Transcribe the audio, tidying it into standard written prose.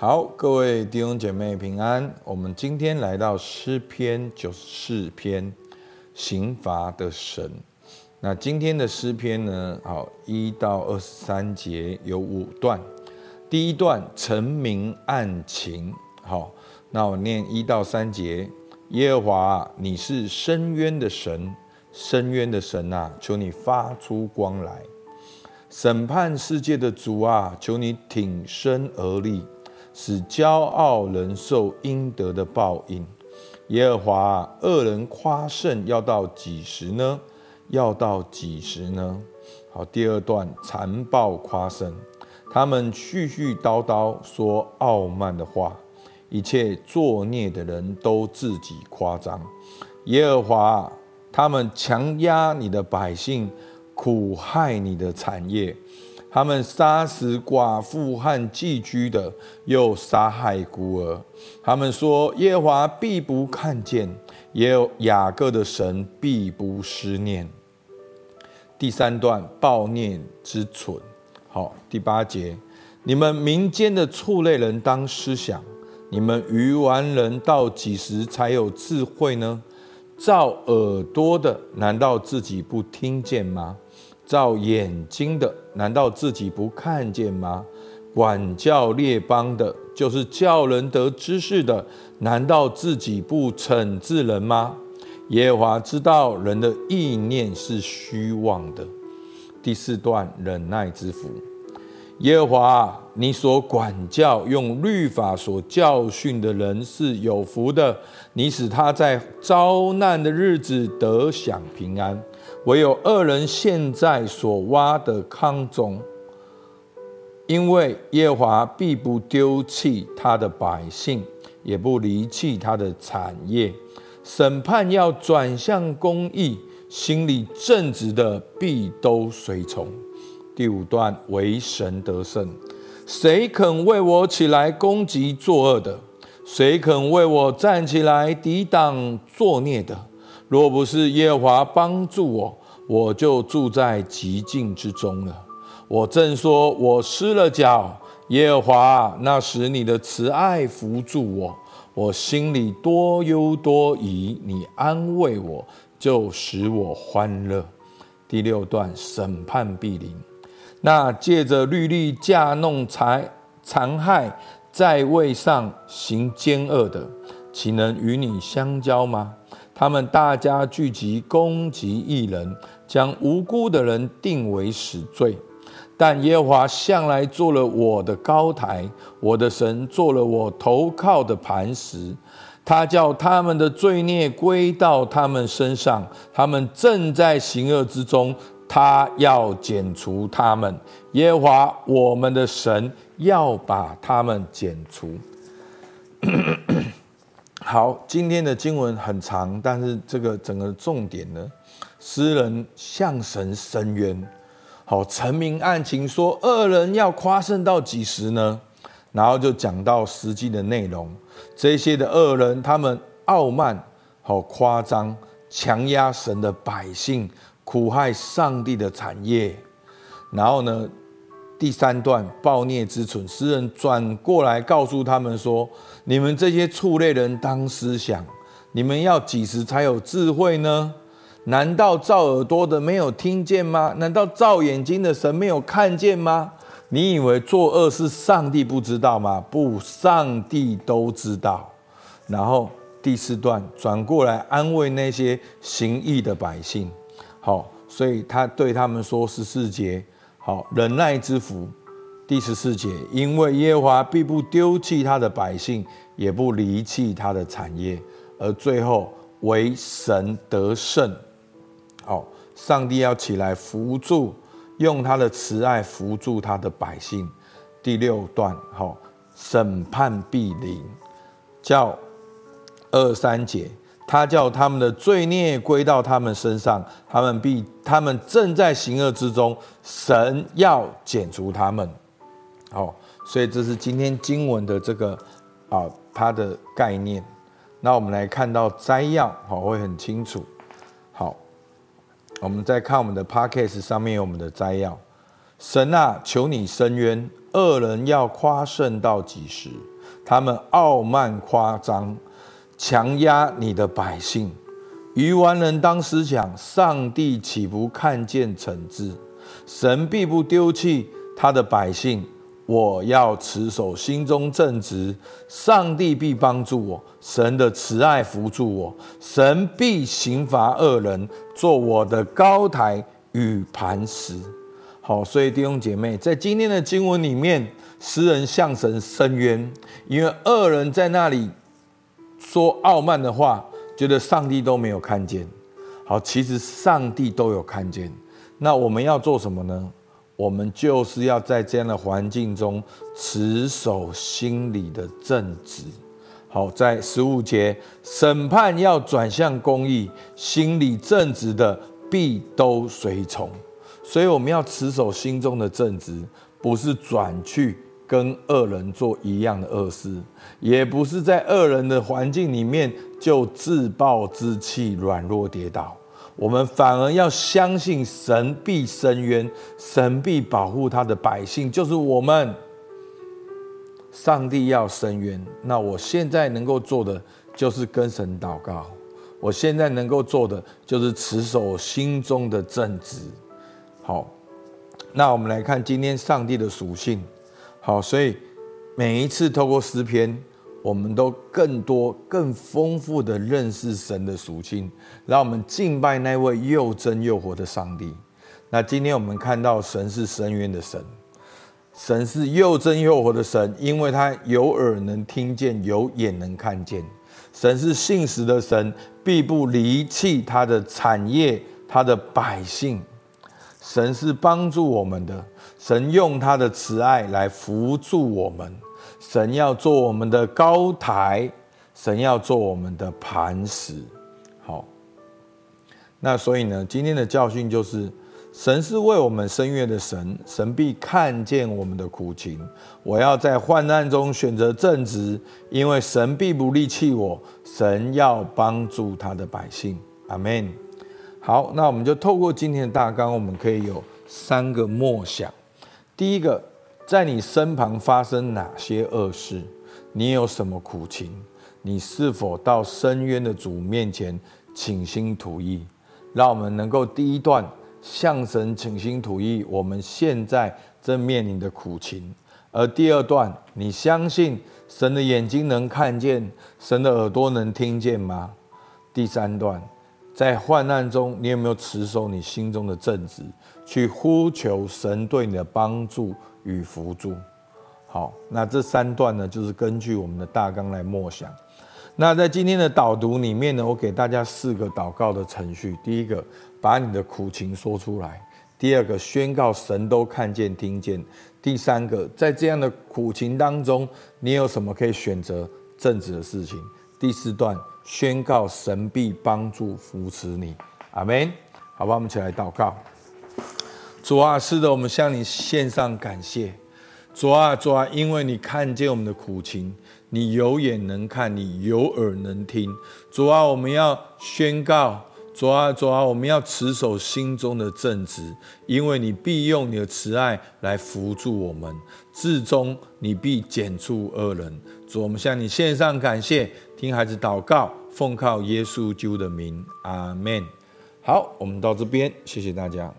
好，各位弟兄姐妹平安。我们今天来到诗篇94篇，刑罚的神。那今天的诗篇呢，好，1到23节有5段。第一段，陈明案情。好，那我念1到3节。耶和华，你是深渊的神，深渊的神啊，求你发出光来。审判世界的主啊，求你挺身而立，使骄傲人受应得的报应。耶和华，恶人夸胜要到几时呢？要到几时呢？好，第二段，残暴夸胜，他们絮絮叨叨说傲慢的话，一切作孽的人都自己夸张。耶和华，他们强压你的百姓，苦害你的产业。他们杀死寡妇和寄居的，又杀害孤儿。他们说，耶和华必不看见，也有雅各的神必不思念。第三段，暴虐之蠢。好，第8节，你们民间的畜类人当思想，你们愚顽人到几时才有智慧呢？造耳朵的，难道自己不听见吗？造眼睛的，难道自己不看见吗？管教列邦的，就是叫人得知识的，难道自己不惩治人吗？耶和华知道人的意念是虚妄的。第4段，忍耐之福。耶和华，你所管教用律法所教训的人是有福的，你使他在遭难的日子得享平安。唯有恶人陷在所挖的坑中，因为耶和华必不丢弃他的百姓，也不离弃他的产业。审判要转向公义，心里正直的必都随从。第5段，为神得胜。谁肯为我起来攻击作恶的？谁肯为我站起来抵挡作孽的？若不是耶和华帮助我，我就住在极境之中了。我正说我失了脚，耶和华，那时你的慈爱扶助我。我心里多忧多疑，你安慰我，就使我欢乐。第6段，审判必临。那借着律例架弄残害，在位上行奸恶的，岂能与你相交吗？他们大家聚集攻击义人，将无辜的人定为死罪。但耶和华向来做了我的高台，我的神做了我投靠的磐石。他叫他们的罪孽归到他们身上，他们正在行恶之中，他要剪除他们。耶和华我们的神要把他们剪除。好，今天的经文很长，但是这个整个重点呢，诗人向神申冤。好，陈明案情，说恶人要夸胜到几时呢？然后就讲到实际的内容，这些的恶人他们傲慢、好夸张，强压神的百姓，苦害上帝的产业。然后呢，第3段，暴虐之蠢。诗人转过来告诉他们说，你们这些畜类人当思想，你们要几时才有智慧呢？难道造耳朵的没有听见吗？难道造眼睛的神没有看见吗？你以为作恶是上帝不知道吗？不，上帝都知道。然后第4段，转过来安慰那些行义的百姓。好，所以他对他们说，14节，好，忍耐之福。第14节，因为耶和华必不丢弃他的百姓，也不离弃他的产业。而最后，为神得胜。好，上帝要起来扶助，用他的慈爱扶助他的百姓。第6段，好，审判必临。叫23节，他叫他们的罪孽归到他们身上，他们正在行恶之中，神要剪除他们。好，所以这是今天经文的这个它的概念。那我们来看到摘要，好，会很清楚。好，我们再看我们的 Podcast 上面有我们的摘要。神啊，求你伸冤，恶人要夸胜到几时？他们傲慢夸张，强压你的百姓。愚顽人当思想，上帝岂不看见惩治？神必不丢弃他的百姓。我要持守心中正直，上帝必帮助我，神的慈爱扶助我，神必刑罚恶人，做我的高台与磐石。好，所以弟兄姐妹，在今天的经文里面，诗人向神申冤，因为恶人在那里说傲慢的话，觉得上帝都没有看见。好，其实上帝都有看见。那我们要做什么呢？我们就是要在这样的环境中持守心里的正直。好，在15节，审判要转向公义，心里正直的必都随从。所以我们要持守心中的正直，不是转去跟恶人做一样的恶事，也不是在恶人的环境里面就自暴自弃、软弱跌倒。我们反而要相信神必伸冤，神必保护他的百姓，就是我们。上帝要伸冤，那我现在能够做的就是跟神祷告，我现在能够做的就是持守心中的正直。好，那我们来看今天上帝的属性。好，所以每一次透过诗篇，我们都更多更丰富的认识神的属性，让我们敬拜那位又真又活的上帝。那今天我们看到神是伸冤的神，神是又真又活的神，因为他有耳能听见，有眼能看见。神是信实的神，必不离弃他的产业，他的百姓。神是帮助我们的，神用他的慈爱来扶助我们。神要做我们的高台，神要做我们的磐石。好，那所以呢，今天的教训就是，神是为我们伸冤的神，神必看见我们的苦情。我要在患难中选择正直，因为神必不离弃我，神要帮助他的百姓。阿们。好，那我们就透过今天的大纲，我们可以有3个默想。第一个，在你身旁发生哪些恶事？你有什么苦情？你是否到伸冤的主面前倾心吐意？让我们能够第一段向神倾心吐意，我们现在正面临的苦情。而第二段，你相信神的眼睛能看见，神的耳朵能听见吗？第三段，在患难中，你有没有持守你心中的正直，去呼求神对你的帮助与扶助？好，那这3段呢，就是根据我们的大纲来默想。那在今天的导读里面呢，我给大家4个祷告的程序。第一个，把你的苦情说出来；第二个，宣告神都看见听见；第三个，在这样的苦情当中，你有什么可以选择正直的事情；第4段，宣告神必帮助扶持你。阿们。好吧，我们一起来祷告。主啊，是的，我们向你献上感谢。主啊，主啊，因为你看见我们的苦情，你有眼能看，你有耳能听。主啊，我们要宣告，主啊，主啊，我们要持守心中的正直，因为你必用你的慈爱来扶助我们，至终你必剪除恶人。主，我们向你献上感谢，听孩子祷告，奉靠耶稣基督的名，阿们。好，我们到这边，谢谢大家。